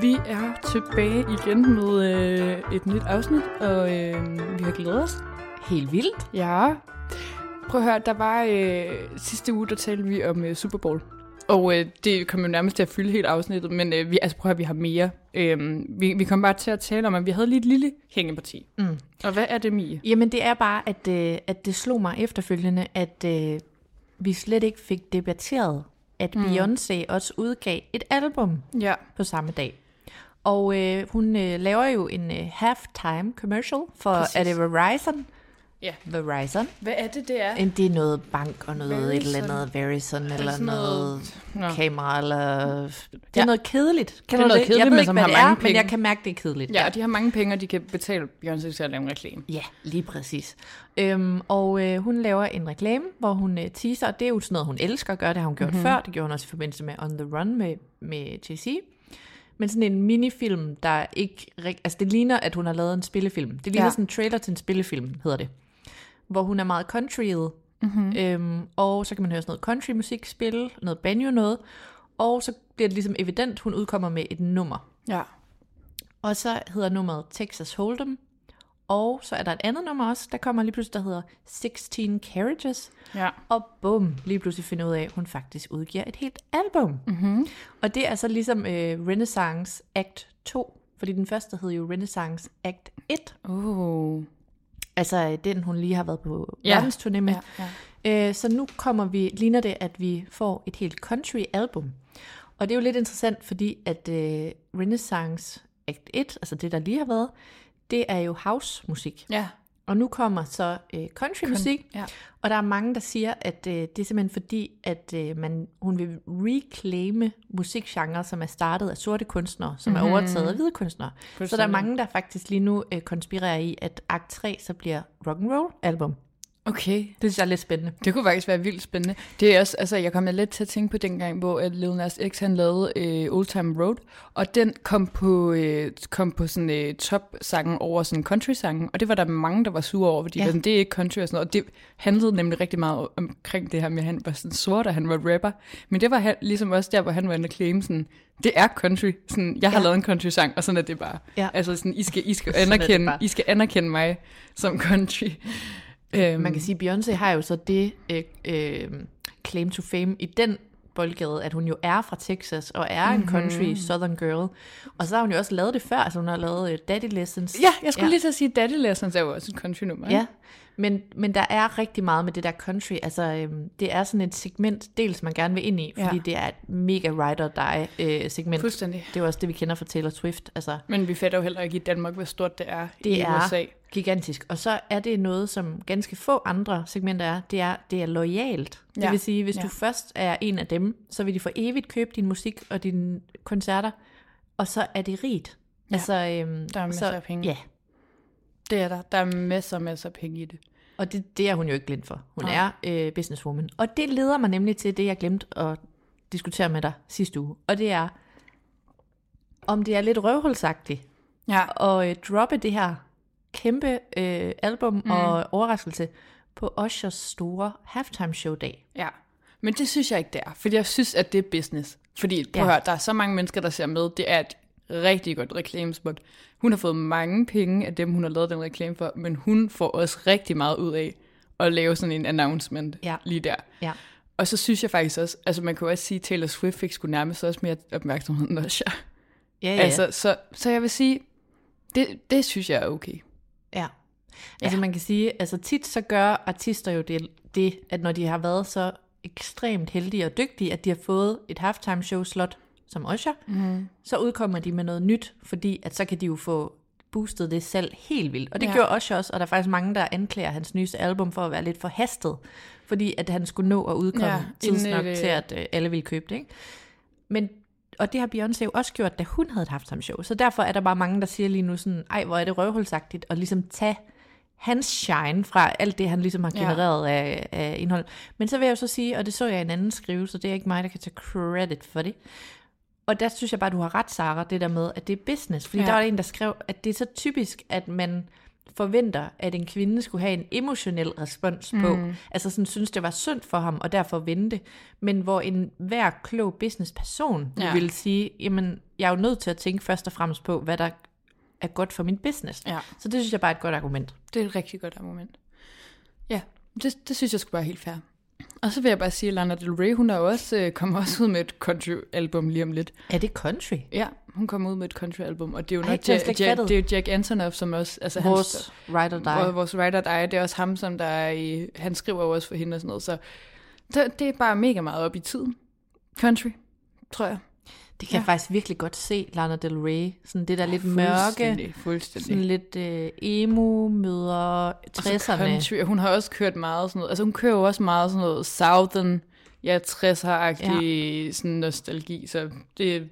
Vi er tilbage igen med et nyt afsnit, og vi har glædet os. Helt vildt. Ja. Prøv at høre, der var sidste uge, der talte vi om Super Bowl. Og det kom jo nærmest til at fylde helt afsnittet, men vi har mere. Vi kom bare til at tale om, at vi havde lige et lille hængeparti. Mm. Og hvad er det, Mie? Jamen det er bare, at det slog mig efterfølgende, at vi slet ikke fik debatteret, at Beyoncé også udgav et album på samme dag. Og hun laver jo en halftime commercial for, er det Verizon? Ja. Verizon. Hvad er det er? Det er noget bank og noget Verizon. Et eller andet Verizon, eller noget kamera, eller... Det er noget kedeligt. Kan det er noget det? Kedeligt, men som har mange penge. Men jeg kan mærke, det er kedeligt. Ja, og de har mange penge, og de kan betale Beyoncé til at lave en reklame. Ja, lige præcis. Hun laver en reklame, hvor hun teaser, og det er jo sådan noget, hun elsker at gøre. Det har hun gjort før. Det gjorde hun også i forbindelse med On The Run med JC. Men sådan en minifilm, der ikke... Altså, det ligner, at hun har lavet en spillefilm. Det ligner sådan en trailer til en spillefilm, hedder det. Hvor hun er meget countryet. Mm-hmm. Og så kan man høre sådan noget countrymusik spille, noget banjo noget. Og så bliver det ligesom evident, hun udkommer med et nummer. Ja. Og så hedder nummeret Texas Hold'em. Og så er der et andet nummer også, der kommer lige pludselig, der hedder 16 Carriages. Ja. Og bum, lige pludselig finder ud af, at hun faktisk udgiver et helt album. Mm-hmm. Og det er så ligesom Renaissance Act 2, fordi den første hed jo Renaissance Act 1. Altså den, hun lige har været på verdensturné med. Ja. Så nu ligner det, at vi får et helt country-album. Og det er jo lidt interessant, fordi at Renaissance Act 1, altså det, der lige har været, det er jo house-musik. Ja. Og nu kommer så country-musik. Og der er mange, der siger, at det er simpelthen fordi, at hun vil reclaime musikgenre, som er startet af sorte kunstnere, som er overtaget af hvide kunstnere. Forstændig. Så der er mange, der faktisk lige nu konspirerer i, at Akt 3 så bliver rock'n'roll-album. Okay. Det synes jeg er lidt spændende. Det kunne faktisk være vildt spændende. Det er også, altså, jeg kom lidt til at tænke på dengang, hvor Lil Nas X han lavede Old Time Road, og den kom på sådan top-sangen over sådan country-sangen, og det var der mange, der var sure over, fordi det er ikke country og sådan noget, og det handlede nemlig rigtig meget omkring det her med, at han var sådan sort, og han var rapper, men det var ligesom også der, hvor han var en reklame sådan, det er country, sådan, jeg har lavet en country-sang, og sådan er det bare. Ja. Altså sådan, I skal anerkende mig som country. Man kan sige, at Beyoncé har jo så det claim to fame i den boldgade, at hun jo er fra Texas og er en country southern girl. Og så har hun jo også lavet det før, altså hun har lavet Daddy Lessons. Ja, jeg skulle lige så sige, Daddy Lessons er jo også et country-nummer. Ja, men der er rigtig meget med det der country. Altså det er sådan et segment, dels man gerne vil ind i, fordi det er et mega ride-or-die-segment. Fuldstændig. Det er jo også det, vi kender fra Taylor Swift. Altså, men vi fatter jo heller ikke i Danmark, hvor stort det er i USA. Gigantisk. Og så er det noget, som ganske få andre segmenter er. Det er loyalt. Det vil sige, hvis du først er en af dem, så vil de for evigt købe din musik og dine koncerter. Og så er det rigt. Altså, der er masser af penge. Ja. Det er der. Der er masser af penge i det. Og det er hun jo ikke blind for. Hun er businesswoman. Og det leder mig nemlig til det, jeg glemte at diskutere med dig sidste uge. Og det er, om det er lidt røvhulsagtigt at droppe det her kæmpe album og overraskelse på Ushers store halftime show dag. Ja, men det synes jeg ikke, det er. Fordi jeg synes, at det er business. Fordi, prøv at høre, der er så mange mennesker, der ser med. Det er et rigtig godt reklamespot. Hun har fået mange penge af dem, hun har lavet den reklame for, men hun får også rigtig meget ud af at lave sådan en announcement lige der. Ja. Og så synes jeg faktisk også, altså man kan også sige, at Taylor Swift fik sgu nærmest også mere opmærksomhed end Usher. Ja. Altså, så jeg vil sige, det synes jeg er okay. Ja. Altså man kan sige, altså tit så gør artister jo det, at når de har været så ekstremt heldige og dygtige, at de har fået et halftime show slot som Usher, så udkommer de med noget nyt, fordi at så kan de jo få boostet det selv helt vildt. Og det gjorde Usher også, og der er faktisk mange, der anklager hans nyeste album for at være lidt for hastet, fordi at han skulle nå at udkomme tidsnok til, at alle ville købe det. Ikke? Men, og det har Beyoncé jo også gjort, da hun havde et halftime show. Så derfor er der bare mange, der siger lige nu sådan, ej, hvor er det røvhulsagtigt, og ligesom tage hans shine fra alt det, han ligesom har genereret af indhold. Men så vil jeg jo så sige, og det så jeg i en anden skrive, så det er ikke mig, der kan tage credit for det. Og der synes jeg bare, du har ret, Sarah, det der med, at det er business. Fordi der var en, der skrev, at det er så typisk, at man forventer, at en kvinde skulle have en emotionel respons på. Altså sådan synes, det var synd for ham, og derfor vente. Men hvor en hver klog businessperson ville sige, jamen, jeg er jo nødt til at tænke først og fremmest på, hvad der er godt for min business. Ja. Så det synes jeg bare er et godt argument. Det er et rigtig godt argument. Ja, det synes jeg sgu bare helt fair. Og så vil jeg bare sige, at Lana Del Rey, hun er også, kommer også ud med et country-album lige om lidt. Er det country? Ja, hun kommer ud med et country-album, og det er jo nok Jack Antonoff, som også... Altså vores writer dig. Vores writer dig, det er også ham, som der er i... Han skriver jo også for hende og sådan noget, så det er bare mega meget op i tiden. Country, tror jeg. Det kan jeg faktisk virkelig godt se, Lana Del Rey. Sådan det der lidt mørke, sådan lidt emo møder 60'erne. Country, hun har også kørt meget sådan noget. Altså hun kører jo også meget sådan noget southern, 60'er-agtig sådan nostalgi. Så det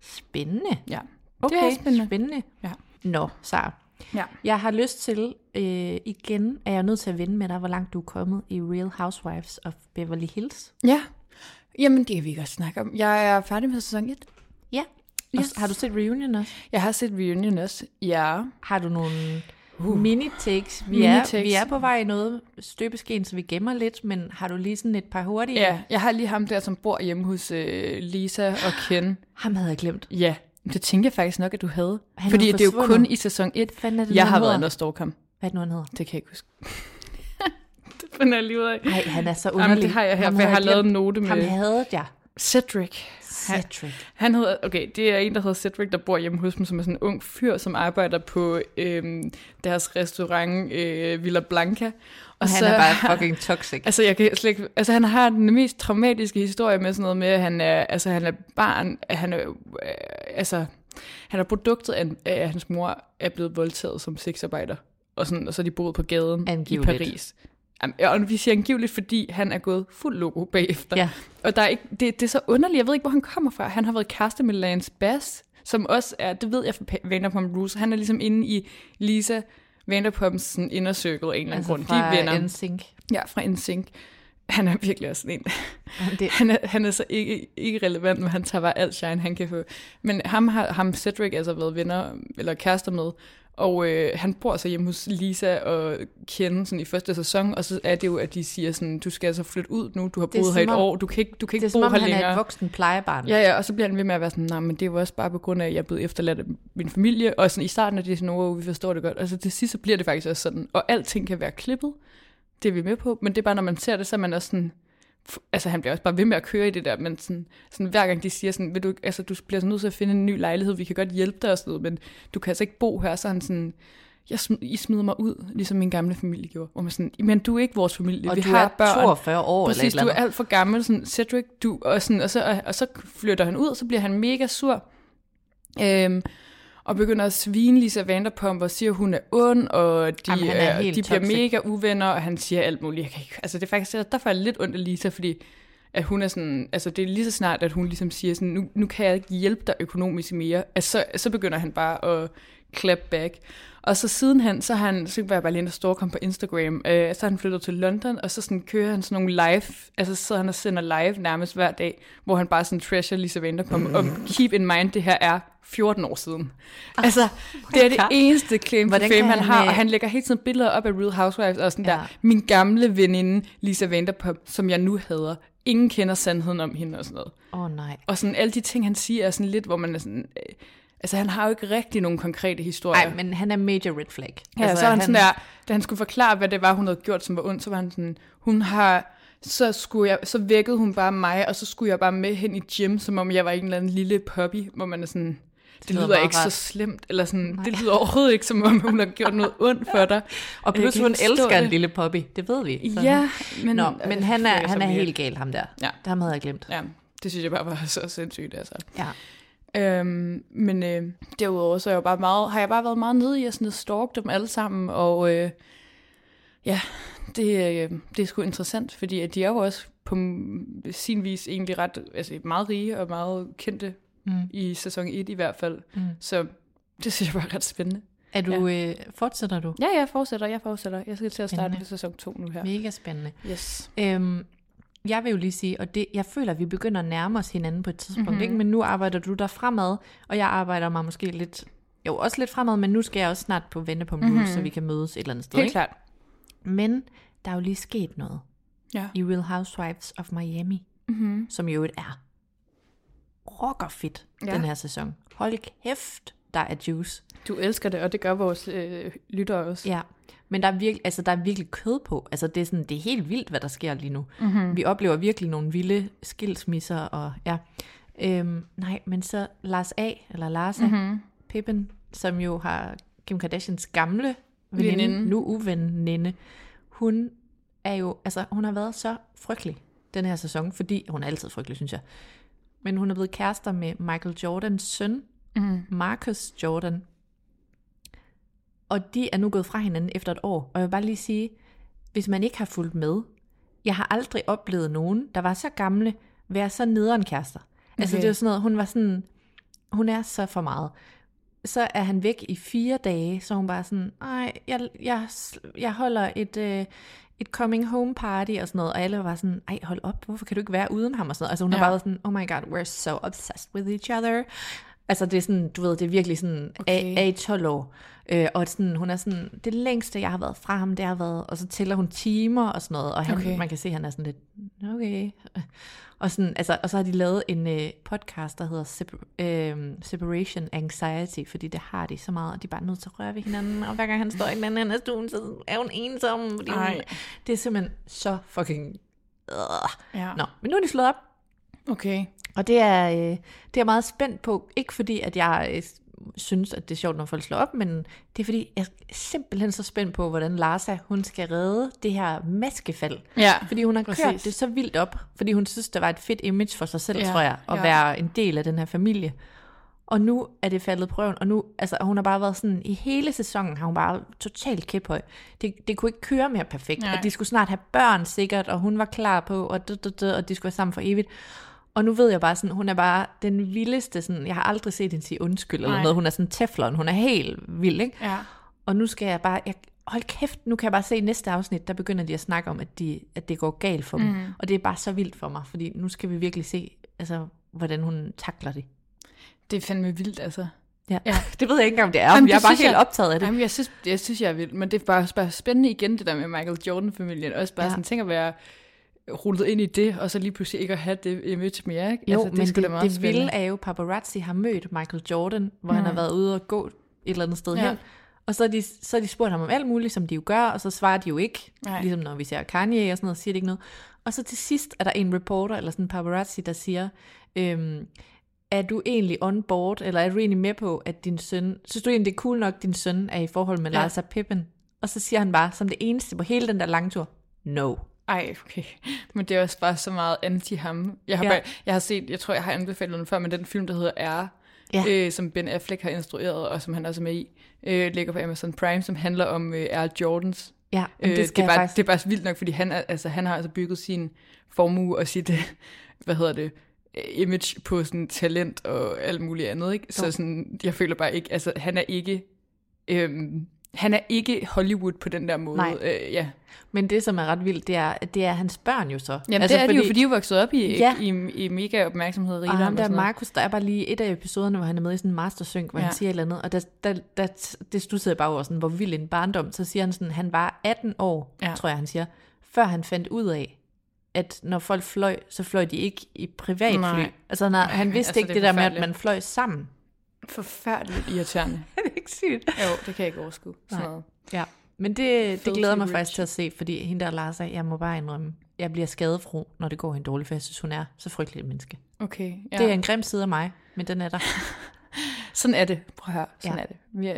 spændende. Ja. Okay, det er spændende. Ja. Nå, Sarah. Ja. Jeg har lyst til, igen er jeg nødt til at vende med dig, hvor langt du er kommet i Real Housewives of Beverly Hills. Ja. Jamen, det kan vi godt snakke om. Jeg er færdig med sæson 1. Ja. Yes. Har du set Reunion også? Jeg har set Reunion også, ja. Har du nogle mini-takes? Vi er på vej i noget støbeskeen, så vi gemmer lidt, men har du lige sådan et par hurtige? Ja, jeg har lige ham der, som bor hjemme hos Lisa og Ken. Ham havde jeg glemt. Ja, det tænkte jeg faktisk nok, at du havde. Fordi det er jo kun i sæson 1, jeg har været under Storkham. Hvad er det nu, han hedder? Det kan jeg ikke huske. Nej, han er så underlig. Jamen, det har jeg her, for jeg har lavet en note med... Ham havde jeg. Cedric. Han hedder... Okay, det er en, der hedder Cedric, der bor hjemme hos dem, som er sådan en ung fyr, som arbejder på deres restaurant Villa Blanca. Og han så, er bare fucking toxic. Altså, jeg kan slet ikke, altså, han har den mest traumatiske historie med sådan noget med, at han er barn... Han er produktet af hans mor er blevet voldtaget som sexarbejder. Og så er de boet på gaden angiveligt. I Paris. Og vi siger angiveligt, fordi han er gået fuld logo bagefter. Ja. Og der er ikke, det er så underligt. Jeg ved ikke, hvor han kommer fra. Han har været kæreste med Lance Bass, som også er, det ved jeg fra Vanderpump Rules. Han er ligesom inde i Lisa Vanderpumps inner circle af en eller anden grund. De venner. NSYNC. Ja, fra NSYNC. Han er virkelig også en. Han er så ikke relevant, men han tager bare alt shine, han kan få. Men ham Cedric altså været venner, eller kærester med, og han bor så hjemme hos Lisa og Ken sådan i første sæson, og så er det jo, at de siger sådan, du skal altså flytte ud nu, du har boet her et år, du kan ikke bo her længere. Det er som om, han er et voksen plejebarn. Ja, og så bliver han ved med at være sådan, nej, men det er jo også bare på grund af, at jeg er blevet efterladt af min familie, og sådan i starten er det sådan, vi forstår det godt, og så til sidst så bliver det faktisk også sådan, og alting kan være klippet, det er vi med på, men det er bare, når man ser det, så er man også sådan, altså han bliver også bare ved med at køre i det der, men sådan hver gang de siger sådan, du bliver sådan nødt til at finde en ny lejlighed, vi kan godt hjælpe dig og sådan noget, men du kan altså ikke bo her, så han sådan, I smider mig ud, ligesom min gamle familie gjorde, hvor man sådan, men du er ikke vores familie, og vi har børn. Og du er 42 år præcis, eller et eller andet. Du er alt for gammel, sådan Cedric, og så flytter han ud, så bliver han mega sur, og begynder at svine Lisa Vanderpump, og siger, hun er ond, og de bliver mega uvenner, og han siger alt muligt. Jeg kan ikke, altså det er faktisk, der får jeg lidt ondt af Lisa, fordi at hun er sådan, altså det er lige så snart, at hun ligesom siger sådan, nu kan jeg ikke hjælpe dig økonomisk mere, altså så begynder han bare at clap back. Og så sidenhen, så har han, så var jeg bare lige en stor kom på Instagram, så han flyttet til London, og så sådan kører han sådan nogle live, altså så sidder han og sender live nærmest hver dag, hvor han bare sådan treasure Lisa Vanderpump, og keep in mind, det her er 14 år siden. Altså, det er det eneste claim for fame, han har, og han lægger hele tiden billeder op af Real Housewives, og sådan der, min gamle veninde Lisa Vanderpump, som jeg nu hader, ingen kender sandheden om hende og sådan noget. Oh, nej. Og sådan alle de ting, han siger, er sådan lidt, hvor man er sådan... Altså, han har jo ikke rigtig nogen konkrete historier. Nej, men han er major red flag. Ja, altså, så han sådan der, da han skulle forklare, hvad det var, hun havde gjort, som var ondt, så var han sådan, så vækkede hun bare mig, og så skulle jeg bare med hen i gym, som om jeg var en eller anden lille puppy, hvor man er sådan, det lyder ikke ret så slemt, eller sådan, nej. Det lyder overhovedet ikke, som om hun har gjort noget ondt for dig. Og pludselig hun elsker det. En lille puppy, det ved vi. Så. Ja, men... Nå, men han er helt gal, ham der. Ja. Det havde jeg glemt. Ja, det synes jeg bare var så sindssygt, altså. Ja. Men derudover så er jeg bare meget, har jeg bare været meget nede i at sådan stalke dem alle sammen, og ja, det er sgu interessant, fordi at de er jo også på sin vis egentlig ret, altså meget rige og meget kendte i sæson 1 i hvert fald, så det synes jeg bare er ret spændende. Er du, fortsætter du? Ja, jeg fortsætter. Jeg skal til at starte med sæson 2 nu her. Mega spændende. Yes. Jeg vil jo lige sige, og det, jeg føler, at vi begynder at nærme os hinanden på et tidspunkt, ikke? Men nu arbejder du der fremad, og jeg arbejder mig måske lidt, jo også lidt fremad, men nu skal jeg også snart på vendepunkt, så vi kan mødes et eller andet sted. Helt klart. Men der er jo lige sket noget i Real Housewives of Miami, som jo er rockerfedt den her sæson. Hold kæft, der er juice. Du elsker det, og det gør vores lyttere også. Ja. Men der er virkelig, altså der er virkelig kød på. Altså det er sådan, det er helt vildt, hvad der sker lige nu. Vi oplever virkelig nogle vilde skilsmisser og men så Larsa Pippen, som jo har Kim Kardashians gamle veninde, nu uveninde. Hun er jo, altså hun har været så frygtelig den her sæson, fordi hun er altid frygtelig, synes jeg. Men hun er blevet kærester med Michael Jordans søn, Marcus Jordan. Og de er nu gået fra hinanden efter et år. Og jeg vil bare lige sige, hvis man ikke har fulgt med, jeg har aldrig oplevet nogen, der var så gamle, være så nederen kærester. Altså det var sådan noget, hun er så for meget. Så er han væk i 4 dage, så hun bare sådan, nej, jeg holder et coming home party og sådan noget, og alle var sådan, ej, hold op, hvorfor kan du ikke være uden ham og sådan noget. Altså hun har bare været sådan, oh my god, we're so obsessed with each other. Altså det er sådan, du ved, det er virkelig sådan af i 12 år. Og sådan, hun er sådan, det længste jeg har været fra ham, det har været, og så tæller hun timer og sådan noget, og han, man kan se, han er sådan lidt, okay. Og, sådan, altså, og så har de lavet en podcast, der hedder Separation Anxiety, fordi det har de så meget, og de er bare nødt til at røre ved hinanden, og hver gang han står i den anden af stuen, så er hun ensom, fordi det er simpelthen så fucking... Nå, men nu er de slået op. Okay. Og det er meget spændt på, ikke fordi at jeg synes, at det er sjovt, når folk slår op, men det er fordi, jeg er simpelthen så spændt på, hvordan Larsa, hun skal redde det her maskefald. Ja, fordi hun har kørt det så vildt op, fordi hun synes, det var et fedt image for sig selv, tror jeg, at være en del af den her familie. Og nu er det faldet prøven, og nu, altså hun har bare været sådan, i hele sæsonen har hun bare totalt kæphøj. Det kunne ikke køre mere perfekt, at de skulle snart have børn sikkert, og hun var klar på, og de skulle være sammen for evigt. Og nu ved jeg bare sådan, hun er bare den vildeste, sådan, jeg har aldrig set hende sige undskyld eller noget, hun er sådan teflon, hun er helt vild, ikke? Ja. Og nu skal jeg bare, hold kæft, nu kan jeg bare se næste afsnit, der begynder de at snakke om, at det går galt for dem. Og det er bare så vildt for mig, fordi nu skal vi virkelig se, altså, hvordan hun takler det. Det er fandme vildt, altså. Ja. Det ved jeg ikke engang, om det er. Jamen, jeg er bare helt optaget af det. Jamen, jeg synes, jeg er vildt, men det er bare spændende igen, det der med Michael Jordan-familien. Også bare sådan, tænker at være... rullet ind i det, og så lige pludselig ikke at have det image mere, ikke? Jo, altså, det men det vilde er jo, paparazzi har mødt Michael Jordan, hvor han har været ude og gå et eller andet sted hen, og så har de spurgt ham om alt muligt, som de jo gør, og så svarer de jo ikke, ligesom når vi ser Kanye og sådan noget, siger de ikke noget. Og så til sidst er der en reporter, eller sådan en paparazzi, der siger, er du egentlig on board, eller er du egentlig med på, at din søn, synes du egentlig det er cool nok, din søn er i forhold med Larsa Pippen? Og så siger han bare, som det eneste på hele den der langtur, no. Ej, okay. Men det er også bare så meget anti-ham. Jeg tror, jeg har anbefalet den før, men den film, der hedder R, som Ben Affleck har instrueret, og som han også er med i, ligger på Amazon Prime, som handler om R. Jordans. Ja, det er bare vildt nok, fordi han har altså bygget sin formue og sit, image på sådan talent og alt muligt andet, ikke? Så sådan, jeg føler bare ikke, altså han er ikke... Han er ikke Hollywood på den der måde. Nej. Ja. Men det, som er ret vildt, det er hans børn jo så. Jamen altså, det er fordi, de er jo vokset op i, ja. i mega opmærksomhed. Og ham der Markus, der er bare lige et af episoderne, hvor han er med i sådan en mastersync, hvor ja. Han siger et eller andet. Og der, det studsede bare over, sådan, hvor vild en barndom. Så siger han sådan, han var 18 år, ja. Tror jeg han siger, før han fandt ud af, at når folk fløj, så fløj de ikke i privatfly. Nej. Altså han vidste altså, ikke det der med, at man fløj sammen. Forfærdeligt irriterende. Det er ikke sygt. Jo, det kan jeg ikke overskue. Ja. Men det glæder mig faktisk til at se, fordi hende der Larsa, jeg må bare indrømme, jeg bliver skadefro, når det går hende dårligt, for jeg synes, hun er så frygtelig et menneske. Okay, ja. Det er en grim side af mig, men den er der. Sådan er det, prøv at høre. Sådan er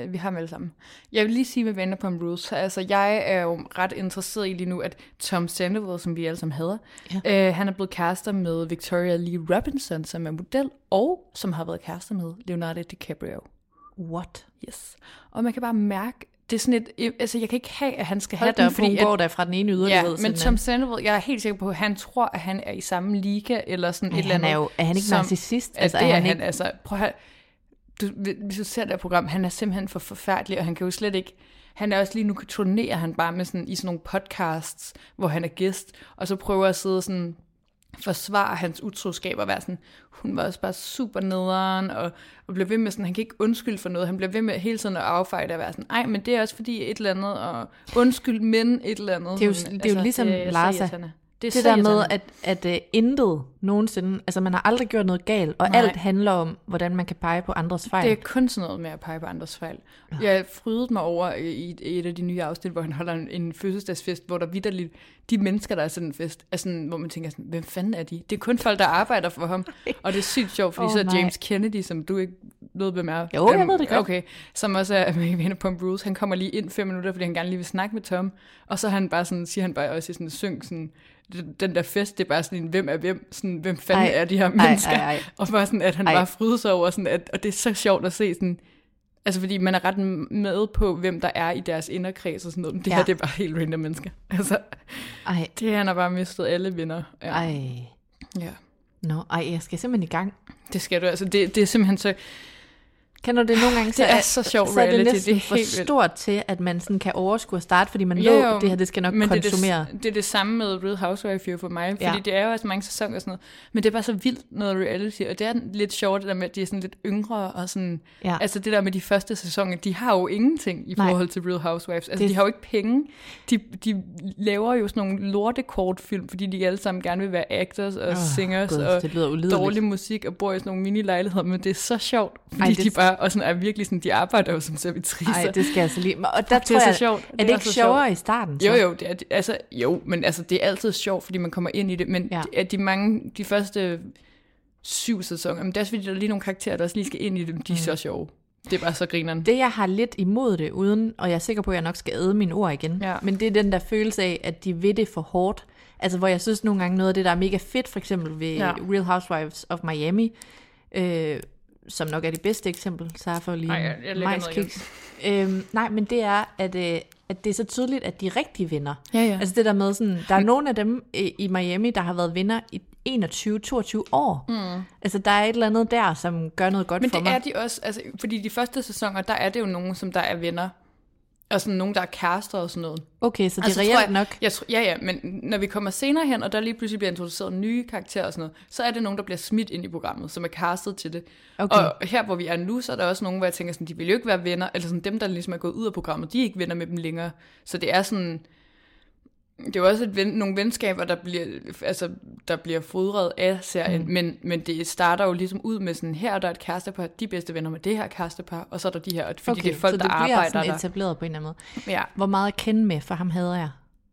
det. Vi har dem alle sammen. Jeg vil lige sige, hvad vi ender på en rules. Altså, jeg er jo ret interesseret i lige nu, at Tom Sandoval, som vi alle sammen hader, ja. Han er blevet kærester med Victoria Lee Robinson, som er model, og som har været kærester med Leonardo DiCaprio. What? Yes. Og man kan bare mærke, det er sådan et, altså jeg kan ikke have, at han skal have den, fordi hun går der fra den ene yderlighed. Ja, men Tom Sandoval, jeg er helt sikker på, at han tror, at han er i samme liga, eller sådan et eller andet. Er han ikke narcissist? Altså, det er han, altså prøv at høre, hvis du ser det program, han er simpelthen for forfærdelig, og han kan jo slet ikke, han er også lige nu, turnerer han bare med sådan, i sådan nogle podcasts, hvor han er gæst, og så prøver at sidde sådan, forsvare hans utroskab, og være sådan, hun var også bare super nederen, og blev ved med sådan, han kan ikke undskylde for noget, han bliver ved med hele tiden at affeje det, og være sådan, ej, men det er også fordi et eller andet, og undskyld, men et eller andet. Det er jo ligesom Larsa. Det der med, at intet nogensinde, altså man har aldrig gjort noget galt, og alt handler om, hvordan man kan pege på andres fejl. Det er kun sådan noget med at pege på andres fejl. Jeg frydede mig over i et af de nye afsnit, hvor han holder en fødselsdagsfest, hvor der vitterligt, de mennesker, der er sådan en fest, er sådan, hvor man tænker sådan, hvem fanden er de? Det er kun folk, der arbejder for ham. Og det er sygt sjovt, fordi så James Kennedy, som du ikke ved, hvem er. Jo, jeg ved det godt. Okay, som også er med i Vanderpump Rules. Han kommer lige ind 5 minutter, fordi han gerne lige vil snakke med Tom. Og så han bare sådan, siger han bare også i sådan en synk, sådan, den der fest, det er bare sådan en, hvem er hvem, sådan, hvem fanden er de her mennesker? Og bare sådan, at han bare fryder sig over, sådan, at, og det er så sjovt at se sådan, altså fordi man er ret med på, hvem der er i deres inderkreds og sådan noget, men det her, det er bare helt random mennesker. Altså, det han har bare mistet alle venner. Ja. Jeg skal simpelthen i gang. Det skal du, altså det er simpelthen så... Kan du det nogle gange, så det er så sjovt, så er det næsten for stort til, at man sådan kan overskue at starte, fordi man lå, det her, det skal nok konsumere. Det er det samme med Real Housewives for mig, fordi det er jo også mange sæsoner og sådan noget, men det er bare så vildt noget reality, og det er lidt sjovt, det der med, at de er sådan lidt yngre, og sådan, altså det der med de første sæsoner, de har jo ingenting i forhold til Real Housewives, altså de har jo ikke penge, de laver jo sådan nogle lortekortfilm, fordi de alle sammen gerne vil være actors og singers, og dårlig musik, og bor i sådan nogle mini-lejligheder, men det er så sjovt, fordi de bare og sådan er virkelig sådan, de arbejder jo som servitriser. Nej, det skal jeg så lige. Og der tror jeg, er det ikke sjovere i starten? Så? Jo, det er, altså, jo, men altså, det er altid sjovt, fordi man kommer ind i det, men de første 7 sæsoner, men det er også fordi, der er lige nogle karakterer, der også lige skal ind i dem, de er så sjove. Det er bare så grineren. Det, jeg har lidt imod det uden, og jeg er sikker på, at jeg nok skal æde mine ord igen, men det er den der følelse af, at de ved det for hårdt. Altså, hvor jeg synes nogle gange noget af det, der er mega fedt, for eksempel ved Real Housewives of Miami, som nok er det bedste eksempel, så jeg får lige majskiks. Nej, men det er, at det er så tydeligt, at de er rigtige venner. Ja. Altså det der med sådan, der er nogle af dem i Miami, der har været venner i 21-22 år. Mm. Altså der er et eller andet der, som gør noget godt for mig. Men det er de også, altså, fordi de første sæsoner, der er det jo nogen, som der er venner. Og sådan nogen, der er kærester og sådan noget. Okay, så det altså, er reelt nok. Jeg tror, men når vi kommer senere hen, og der lige pludselig bliver introduceret nye karakterer og sådan noget, så er det nogen, der bliver smidt ind i programmet, som er castet til det. Okay. Og her, hvor vi er nu, så er der også nogen, hvor jeg tænker sådan, de vil jo ikke være venner, eller sådan dem, der ligesom er gået ud af programmet, de er ikke venner med dem længere. Så det er sådan... Det er jo også nogle venskaber, der bliver fodret af serien, men det starter jo ligesom ud med sådan, her er der et kærestepar, de bedste venner med det her kærestepar, og så er der de her, fordi det er folk, der arbejder der. Så det bliver sådan etableret på en eller anden måde. Ja. Hvor meget er Ken med, for ham hader jeg?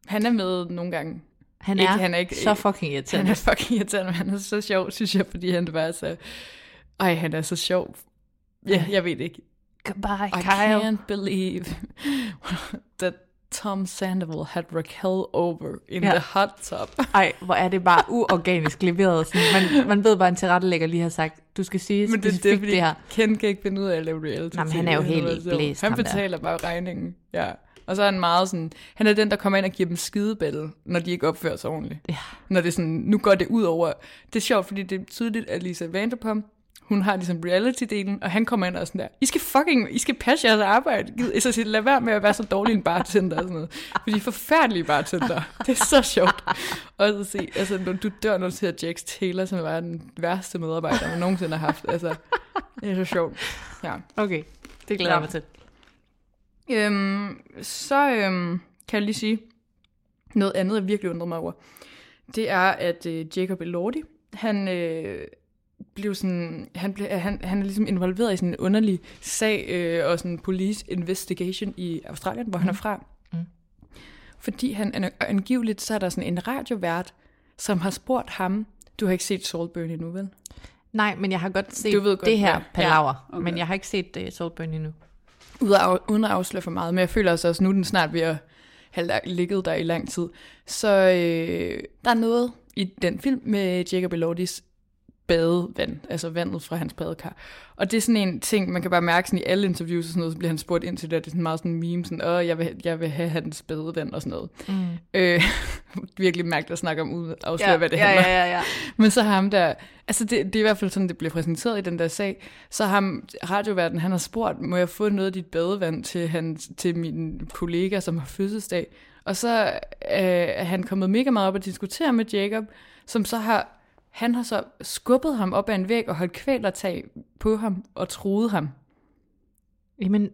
Han er med nogle gange. Han er ikke så fucking irriterende. Han er fucking irriterende, men han er så sjov, synes jeg, fordi han bare så... Ej, han er så sjov. Ja, jeg ved ikke. Goodbye, I Kyle. Can't believe that... Tom Sandoval had Raquel over in the hot tub. Ej, hvor er det bare uorganisk leveret. Man ved bare, en tilrettelægger lige har sagt, du skal sige specifikt det her. Ken kan ikke finde ud af at lave reality. Nej, men han er jo helt blæst. Han betaler bare regningen. Ja. Og så er han meget sådan, han er den, der kommer ind og giver dem skidebælde, når de ikke opfører sig ordentligt. Ja. Når det er sådan, nu går det ud over. Det er sjovt, fordi det er tydeligt, at Lisa Vanderpump, hun har ligesom reality-delen, og han kommer ind og sådan der, I skal passe jeres arbejde, altså lad være med at være så dårlig en bartender og sådan noget, for de er forfærdelige bartender, det er så sjovt, og så se, altså når du dør, når du ser Jax Taylor, som var den værste medarbejder, man nogensinde har haft, altså, det er så sjovt, ja. Okay, det glæder jeg mig til. Kan jeg lige sige, noget andet, jeg virkelig undrede mig over, det er, at Jacob Elordi, han er ligesom involveret i sådan en underlig sag og sådan en police investigation i Australien, hvor han er fra. Mm. Fordi han angiveligt, så er der sådan en radiovært, som har spurgt ham, du har ikke set Saul Burnie endnu, vel? Nej, men jeg har godt set det her palaver, ja, okay. Men jeg har ikke set Saul Burnie endnu. Uden at afsløre for meget, men jeg føler også, at nu den snart ved at have ligget der i lang tid. Så der er noget i den film med Jacob Elordis badevand, altså vandet fra hans badekar. Og det er sådan en ting, man kan bare mærke sådan i alle interviews og sådan noget, så bliver han spurgt ind til det, det er sådan meget sådan en meme, sådan, jeg vil have hans badevand og sådan noget. Mm. Virkelig mærkeligt at snakke om, uden at afsløre, hvad det handler. Ja. Men så ham der, altså det er i hvert fald sådan, det bliver præsenteret i den der sag, så ham, radioverden, han har spurgt, må jeg få noget af dit badevand til min kollega, som har fødselsdag? Og så er han kommet mega meget op og diskutere med Jacob, som så han har så skubbet ham op ad en væg og holdt kvælertag på ham og truede ham. Jamen,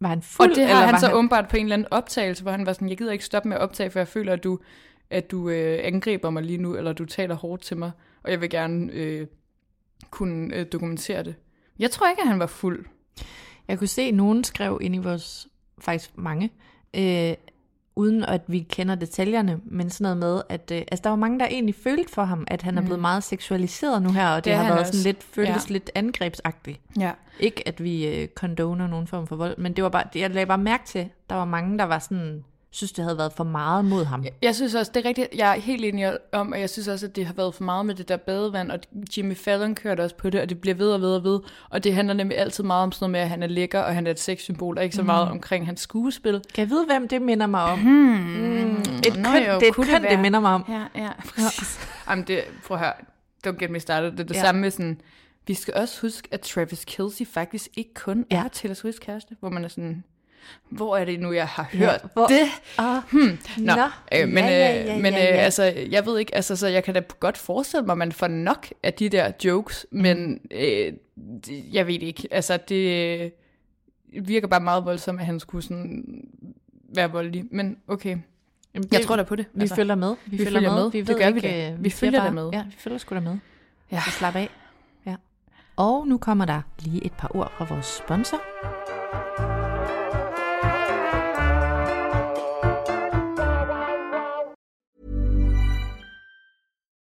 var han fuld? Og det har han så åbenbart på en eller anden optagelse, hvor han var sådan, jeg gider ikke stoppe med at optage, for jeg føler, at du angriber mig lige nu, eller du taler hårdt til mig, og jeg vil gerne kunne dokumentere det. Jeg tror ikke, at han var fuld. Jeg kunne se, at nogen skrev ind i vores, faktisk mange, uden at vi kender detaljerne, men sådan noget med, at der var mange, der egentlig følte for ham, at han er blevet meget seksualiseret nu her, og det har været sådan lidt, lidt angrebsagtigt. Ja. Ikke at vi condoner nogen form for vold, men det var bare, jeg lagde bare mærke til, der var mange, der var sådan, synes det havde været for meget mod ham. Jeg synes også, det er rigtigt, jeg er helt enig om, og jeg synes også, at det har været for meget med det der badevand, og Jimmy Fallon kørte også på det, og det bliver ved og ved og ved, og det handler nemlig altid meget om sådan noget med, at han er lækker, og han er et sexsymbol, og ikke så meget omkring hans skuespil. Kan jeg vide, hvem det minder mig om? Det minder mig om. Ja, præcis. Ja. Jamen det, prøv at høre, don't get me started, det er det samme med sådan, vi skal også huske, at Travis Kelce faktisk ikke kun er Taylor Swift's kæreste, hvor man er sådan... Hvor er det nu, jeg har hørt det? Men altså, jeg ved ikke, altså, så jeg kan da godt forestille mig, at man får nok af de der jokes, men jeg ved ikke, altså det virker bare meget voldsomt, at han skulle sådan være voldelig, men okay. Jamen, jeg tror da på det. Altså, vi følger med. Vi følger med. Vi ved det gør ikke, vi da. Vi følger da med. Ja, vi følger sgu da med. Ja. Så slap af. Ja. Og nu kommer der lige et par ord fra vores sponsor.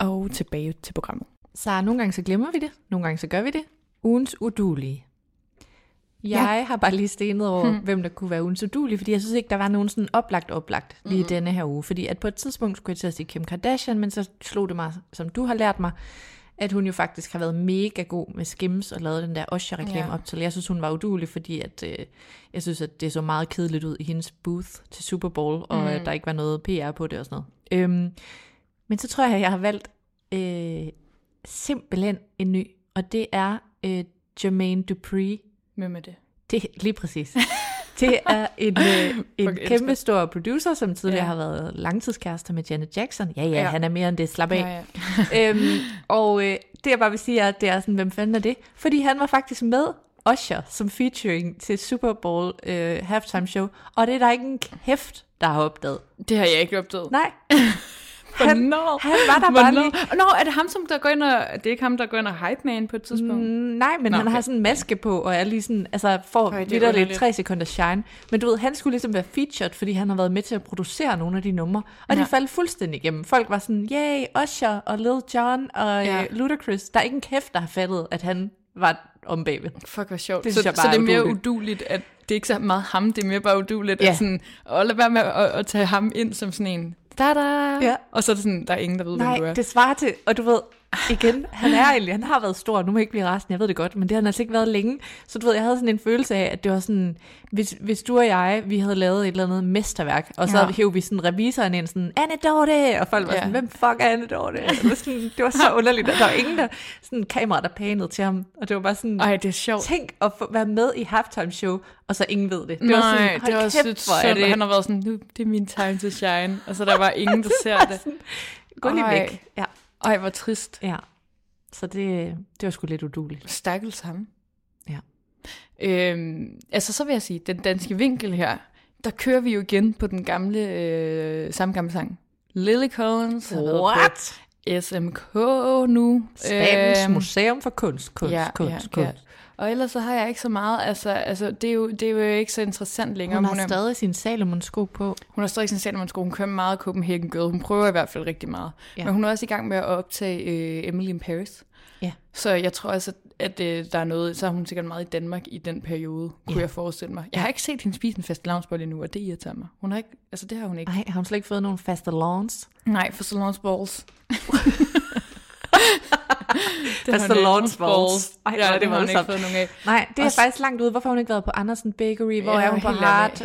Og tilbage til programmet. Så nogle gange så glemmer vi det, nogle gange så gør vi det. Ugens udulige. Jeg har bare lige stenet over, hvem der kunne være ugens udulige, fordi jeg synes ikke, der var nogen sådan oplagt lige denne her uge. Fordi at på et tidspunkt skulle jeg til at sige Kim Kardashian, men så slog det mig, som du har lært mig, at hun jo faktisk har været mega god med skims og lavet den der Usher-reklame op til. Jeg synes, hun var udulig, fordi at, jeg synes, at det så meget kedeligt ud i hendes booth til Super Bowl, og der ikke var noget PR på det og sådan noget. Men så tror jeg, at jeg har valgt simpelthen en ny, og det er Jermaine Dupri. Hvem er det? Det lige præcis. Det er en kæmpe stor producer, som tidligere har været langtidskærester med Janet Jackson. Ja, han er mere end det, slap af. Ja. Det jeg bare vil sige er, at det er sådan, hvem fanden er det? Fordi han var faktisk med Usher som featuring til Super Bowl halftime show, og det er der ikke en kæft, der har opdaget. Det har jeg ikke opdaget. Nej. Han var der bare lige. Er det ham, som der går ind og... Det er ikke ham, der går ind og hype man på et tidspunkt? Nej, men han har sådan en maske på, og er lige sådan... Altså, får lidt 3 sekunder shine. Men du ved, han skulle ligesom være featured, fordi han har været med til at producere nogle af de numre. Og det faldt fuldstændig igennem. Folk var sådan, yay, Usher og Lil Jon og Ludacris. Der er ikke en kæft, der har fattet, at han var om bagved. Fuck, hvor sjovt. Så det er mere udueligt, at... Det er ikke så meget ham, det er mere bare udueligt. At sådan... Og lad være med at tage ham ind som sådan en... Og så er det sådan, der er ingen, der ved, hvem du er. Nej, det svarer til, og du ved, igen, han har været stor, nu må jeg ikke blive resten, jeg ved det godt, men det har han altså ikke været længe. Så du ved, jeg havde sådan en følelse af, at det var sådan, hvis du og jeg, vi havde lavet et eller andet mesterværk, og så hævde vi sådan revisoren ind, sådan, anekdote, og folk var sådan, hvem fuck er anekdote? Det var så underligt, og der var ingen, der sådan en kamera, der panede til ham, og det var bare sådan, det er sjovt. Tænk at være med i halftime show, og så ingen ved det. Det var sådan, han har været sådan, nu, det er min time to shine, og så der var ingen, der ser det. Gå lige væk. Ja. Ej, hvor trist. Ja, så det var sgu lidt udueligt. Stakkels ham. Ja. Så vil jeg sige, den danske vinkel her, der kører vi jo igen på den gamle, samme gamle sang. Lily Collins har været på SMK nu. Statens Museum for Kunst, kunst. Og ellers så har jeg ikke så meget, altså det er jo ikke så interessant længere. Hun har stadig sin Salomon-sko på. Hun kører meget Copenhagen Girl. Hun prøver i hvert fald rigtig meget. Ja. Men hun er også i gang med at optage Emily in Paris. Ja. Så jeg tror også, at der er noget, så er hun sikkert meget i Danmark i den periode, kunne jeg forestille mig. Jeg har ikke set hende spise en fastelavnsbolle endnu, og det irriterer mig. Hun har ikke, altså det har hun ikke. Nej, har hun slet ikke fået nogen fastelavns? Nej, fastelavnsballs. Fastelavnsballs. Ja, det var hun ikke fået nogen af. Nej, det er faktisk langt ude. Hvorfor har hun ikke været på Andersen Bakery? Hvor er hun på Hart?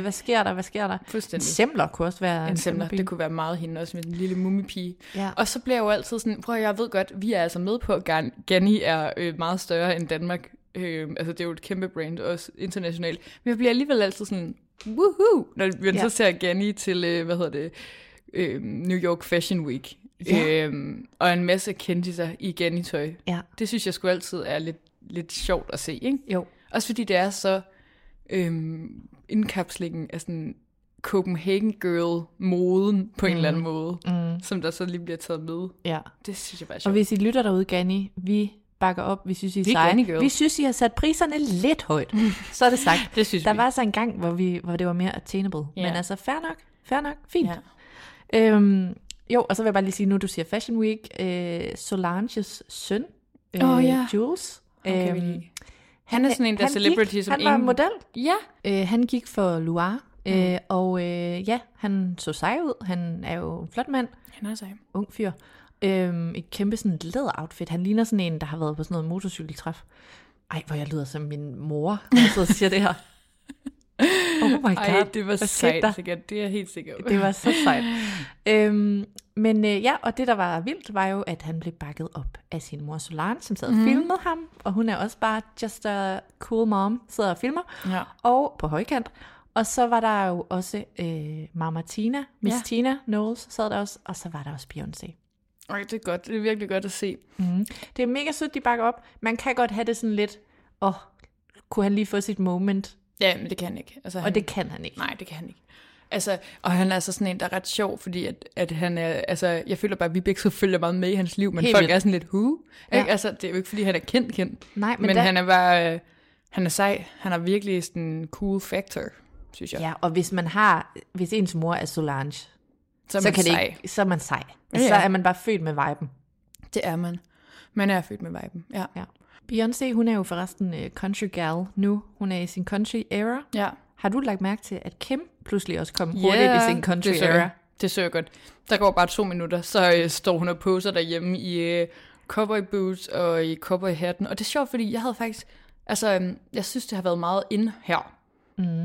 Hvad sker der? Fuldstændig. Semler kunne også være en semler. Det kunne være meget hende også med den lille mummipige. Ja. Og så bliver jeg jo altid sådan, prøv jeg ved godt, vi er altså med på, at Ganni er meget større end Danmark. Det er jo et kæmpe brand, også internationalt. Men jeg bliver alligevel altid sådan, woohoo, når vi så ser Ganni til, New York Fashion Week. Ja. Og en masse kendiser igen i tøj. Ja. Det synes jeg sgu altid er lidt sjovt at se, ikke? Jo. Også fordi det er så indkapslingen af sådan Copenhagen Girl-moden på en eller anden måde, som der så lige bliver taget med. Ja. Det synes jeg bare er sjovt. Og hvis I lytter derude, Ganni, vi bakker op, vi synes, I er seje. Vi synes, I har sat priserne lidt højt. Så er det sagt. Det synes der vi. Var så en gang, hvor det var mere attainable. Ja. Men altså, fair nok, fint. Ja. Jo, og så vil jeg bare lige sige, nu du siger Fashion Week, Solanges søn, Jules. Okay, han er sådan en der celebrity, som han var model. Ja. Han gik for Loire, han så sej ud. Han er jo en flot mand. Han er sej. Ung fyr. Et kæmpe sådan læderoutfit. Han ligner sådan en, der har været på sådan noget motorcykeltræf. Ej, hvor jeg lyder som min mor, når jeg sidder og siger det her. Oh my god. Ej, det var sejt sikkert. Det er helt sikkert. Det var så sejt. Og det der var vildt, var jo, at han blev bakket op af sin mor Solange, som sad og filmede ham. Og hun er også bare just a cool mom, sidder og filmer. Ja. Og på højkant. Og så var der jo også Mama Tina, Tina Knowles sad der også. Og så var der også Beyoncé. Ej, det er godt. Det er virkelig godt at se. Mm. Det er mega sødt, de bakker op. Man kan godt have det sådan lidt, kunne han lige få sit moment? Ja, men det kan han ikke. Det kan han ikke. Nej, det kan han ikke. Og han er altså sådan en, der er ret sjov, fordi at han er, altså, jeg føler bare, at vi begge så følger meget med i hans liv, men helt folk er sådan lidt, ikke? Det er jo ikke, fordi han er kendt. Nej, men han er bare, han er sej. Han er virkelig sådan en cool factor, synes jeg. Ja, og hvis ens mor er Solange, så er man sej. Ja. Så er man bare født med viben. Det er man. Man er født med viben, ja. Beyoncé, hun er jo forresten country gal nu. Hun er i sin country era. Ja. Har du lagt mærke til, at Kim pludselig også kom hurtigt i sin country era? Det så jeg godt. Der går bare 2 minutter, så står hun og poser derhjemme i cowboy boots og i cowboy hatten. Og det er sjovt, fordi jeg havde faktisk... jeg synes, det har været meget inde her.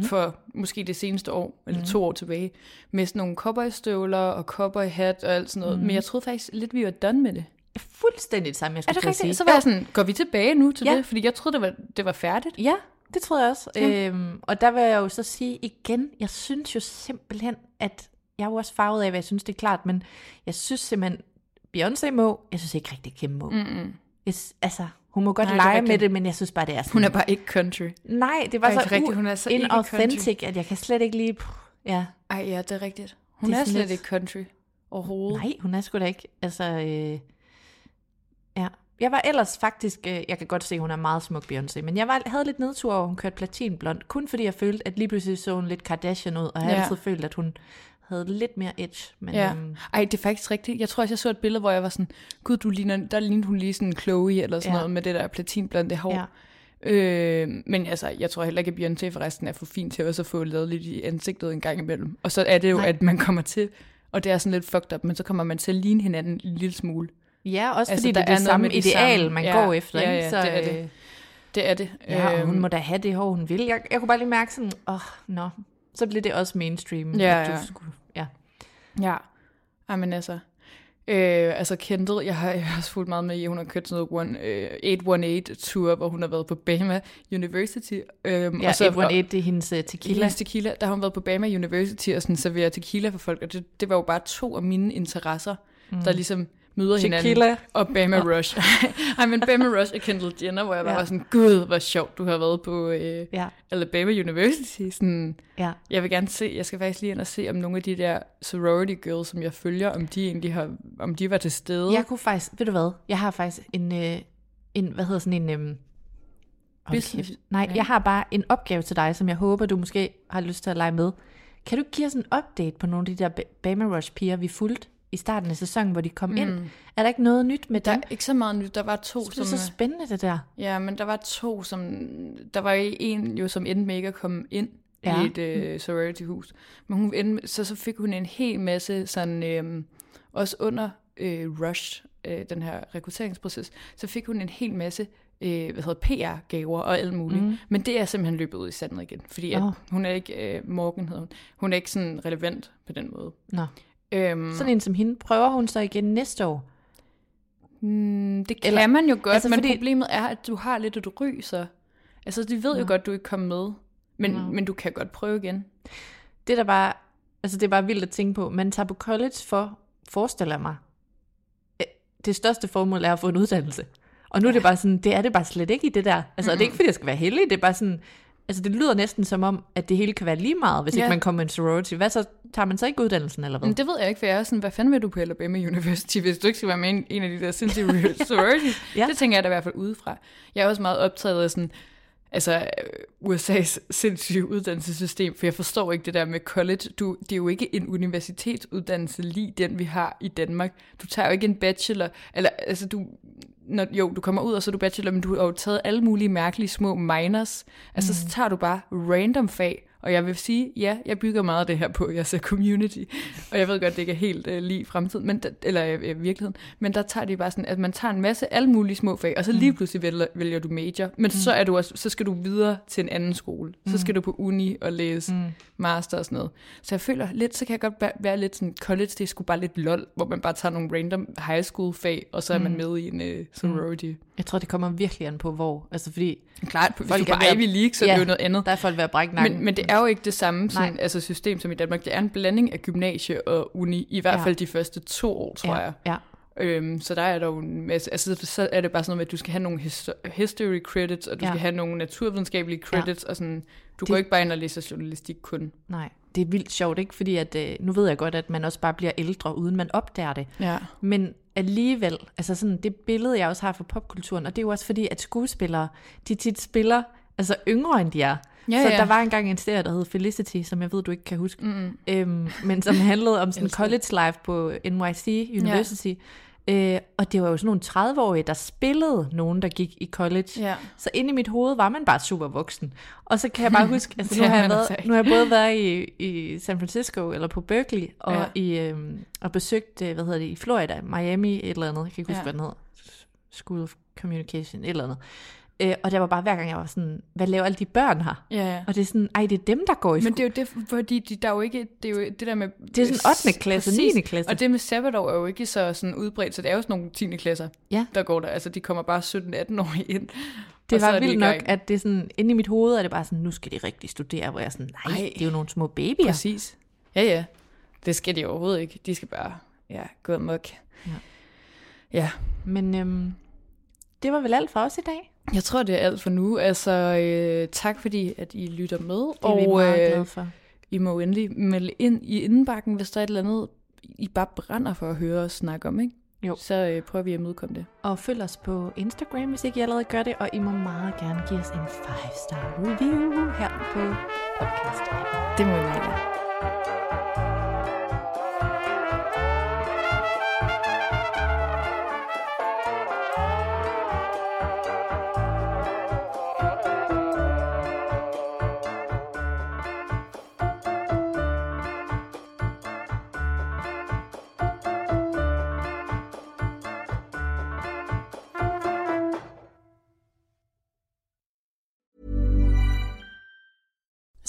For måske det seneste år, eller 2 år tilbage, med sådan nogle cowboystøvler og cowboy hat og alt sådan noget. Men jeg troede faktisk lidt, vi var done med det. Fuldstændigt sammen, jeg skulle sige. Så var jeg sådan, går vi tilbage nu til det? Fordi jeg troede, det var færdigt. Ja, Det tror jeg også. Ja. Og der vil jeg jo så sige igen, jeg synes jo simpelthen, at jeg er jo også farvet af, hvad jeg synes, det er klart, men jeg synes simpelthen, Beyoncé må, jeg synes ikke rigtig, Kim må. Altså, hun må godt lege med det, men jeg synes bare, det er sådan. Hun er bare ikke country. Nej, det var så rigtigt. Hun er så inauthentic, at jeg kan slet ikke lige... Ja. Ej, ja, det er rigtigt. Hun er slet ikke country overhovedet. Nej, hun er sgu da ikke. Altså, ja. Jeg var ellers faktisk, jeg kan godt se, hun er meget smuk, Beyoncé, men jeg havde lidt nedtur over, hun kørte platinblond, kun fordi jeg følte, at lige pludselig så hun lidt Kardashian ud, og jeg altid følte, at hun havde lidt mere edge. Men, ja. Ej, det er faktisk rigtigt. Jeg tror også, jeg så et billede, hvor jeg var sådan, gud, du ligner, der lignede hun lige sådan Chloe eller sådan noget, med det der platinblonde hår. Ja. Men altså, jeg tror heller ikke, at Beyoncé forresten er for fin til at også få lavet lidt i ansigtet en gang imellem. Og så er det jo, at man kommer til, og det er sådan lidt fucked up, men så kommer man til at ligne hinanden en lille smule. Ja, også altså, fordi det er det samme ideal, man går efter. Ja, ja, så, det er det. Det er det. Ja, hun må da have det hår, hun vil. Jeg kunne bare lige mærke sådan, så blev det også mainstream. Ja, at du skulle, men altså... altså Kendall, jeg har også fulgt meget med i, hun har kørt sådan noget 818-tour, hvor hun har været på Alabama University. Og så, 818, det er hendes tequila. Hendes tequila, der har hun været på Alabama University og sådan serverer tequila for folk, og det var jo bare to af mine interesser, der ligesom møder tequila. Hinanden. Og Bama Rush. Ej, men Bama Rush og Kendall Jenner, hvor jeg var sådan, gud, hvor sjovt, du har været på Alabama University. Sådan, jeg vil gerne se, jeg skal faktisk lige ind og se, om nogle af de der sorority girls, som jeg følger, om de egentlig om de var til stede. Jeg kunne faktisk, ved du hvad, jeg har faktisk en hvad hedder sådan en... business? Nej, jeg har bare en opgave til dig, som jeg håber, du måske har lyst til at lege med. Kan du give os en update på nogle af de der Bama Rush piger, vi fulgte i starten af sæsonen, hvor de kom ind? Er der ikke noget nyt med dem? Der er ikke så meget nyt. Der var to, som... Det er så spændende, det der. Ja, men der var to, som... Der var en jo, som endte med ikke at komme ind i et sorority-hus. Men hun endte, så fik hun en hel masse sådan... også under Rush, den her rekrutteringsproces, så fik hun en hel masse PR-gaver og alt muligt. Men det er simpelthen løbet ud i sandet igen. Fordi at hun er ikke... Morgan hed hun. Hun er ikke sådan relevant på den måde. Nå. Sådan en som hende, prøver hun så igen næste år? Det kan man jo godt, altså, men fordi... problemet er, at du har lidt et ry, så... Altså, de ved jo godt, du ikke kom med, men du kan godt prøve igen. Det der bare... Altså, det er bare vildt at tænke på. Man tager på college for, forestiller mig, det største formål er at få en uddannelse. Og nu er det bare sådan, det er det bare slet ikke i det der. Altså, det er ikke, fordi jeg skal være heldig, det er bare sådan... Altså, det lyder næsten som om, at det hele kan være lige meget, hvis ikke man kommer med en sorority. Hvad så? Tager man så ikke uddannelsen, eller hvad? Men det ved jeg ikke, for jeg er sådan, hvad fanden vil du på Alabama University, hvis du ikke skal være med en af de der sindssyge sororities? Det tænker jeg da i hvert fald udefra. Jeg er også meget optaget af sådan, altså USA's sindssyge uddannelsessystem, for jeg forstår ikke det der med college. Det er jo ikke en universitetsuddannelse lige den, vi har i Danmark. Du tager jo ikke en bachelor, eller altså du... du kommer ud, og så er du bachelor, men du har jo taget alle mulige mærkelige små minors. Altså, så tager du bare random fag, og jeg vil sige, jeg bygger meget af det her på, jeg ser community, og jeg ved godt, det ikke er helt lige fremtiden, men virkeligheden, men der tager de bare sådan, at man tager en masse alle mulige små fag, og så lige pludselig vælger du major, men så, er du også, så skal du videre til en anden skole, så skal du på uni og læse master og sådan noget. Så jeg føler lidt, så kan jeg godt være lidt sådan, college, det er sgu bare lidt lol, hvor man bare tager nogle random high school fag, og så er man med i en sorority. Jeg tror, det kommer virkelig an på, hvor. Altså, fordi... Klart, hvis folk du er på Ivy League, så er det jo noget andet. Der er folk ved at brække nakken. Men det er jo ikke det samme sådan, altså, system som i Danmark. Det er en blanding af gymnasie og uni, i hvert fald de første 2 år, tror jeg. Ja. Så der er der jo en masse... Altså, så er det bare sådan noget med, at du skal have nogle history credits, og du skal have nogle naturvidenskabelige credits, og sådan... går ikke bare ind og læser journalistik kun. Nej, det er vildt sjovt, ikke? Fordi at, nu ved jeg godt, at man også bare bliver ældre, uden man opdager det. Ja. Men alligevel, altså sådan det billede, jeg også har fra popkulturen, og det er jo også fordi, at skuespillere, de tit spiller altså yngre, end de er. Ja, så der var engang en serie, der hed Felicity, som jeg ved, du ikke kan huske, men som handlede om sådan college life på NYC University. Og det var jo sådan nogle 30-årige, der spillede nogen, der gik i college. Ja. Så inde i mit hoved var man bare super voksen. Og så kan jeg bare huske, altså nu har jeg både været i San Francisco, eller på Berkeley, og, og besøgt, i Florida, Miami, et eller andet. Jeg kan ikke huske, hvad den hedder. School of Communication, et eller andet. Og der var bare hver gang, jeg var sådan, hvad laver alle de børn her? Ja. Og det er sådan, det er dem, der går i skole. Men det er jo det, fordi der er jo ikke, det er jo det der med... Det er sådan 8. klasse, 9. klasse. Og det med sabbatår er jo ikke så sådan udbredt, så det er jo sådan nogle 10. klasser, der går der. Altså, de kommer bare 17-18 år ind. Det var vildt nok, at det er sådan, inde i mit hoved er det bare sådan, nu skal de rigtig studere, hvor jeg er sådan, nej, det er jo nogle små babyer. Præcis. Ja, ja. Det skal de overhovedet ikke. De skal bare, gå amok. Ja. Ja. Men det var vel alt for os i dag? Jeg tror, det er alt for nu. Altså, tak fordi, at I lytter med. Det er vi meget glade for. I må endelig melde ind i indenbakken, hvis der er et eller andet, I bare brænder for at høre og snakke om, ikke? Jo. Så prøver vi at imødekomme det. Og følg os på Instagram, hvis ikke I allerede gør det, og I må meget gerne give os en 5-star review her på podcasten. Det må I meget gerne.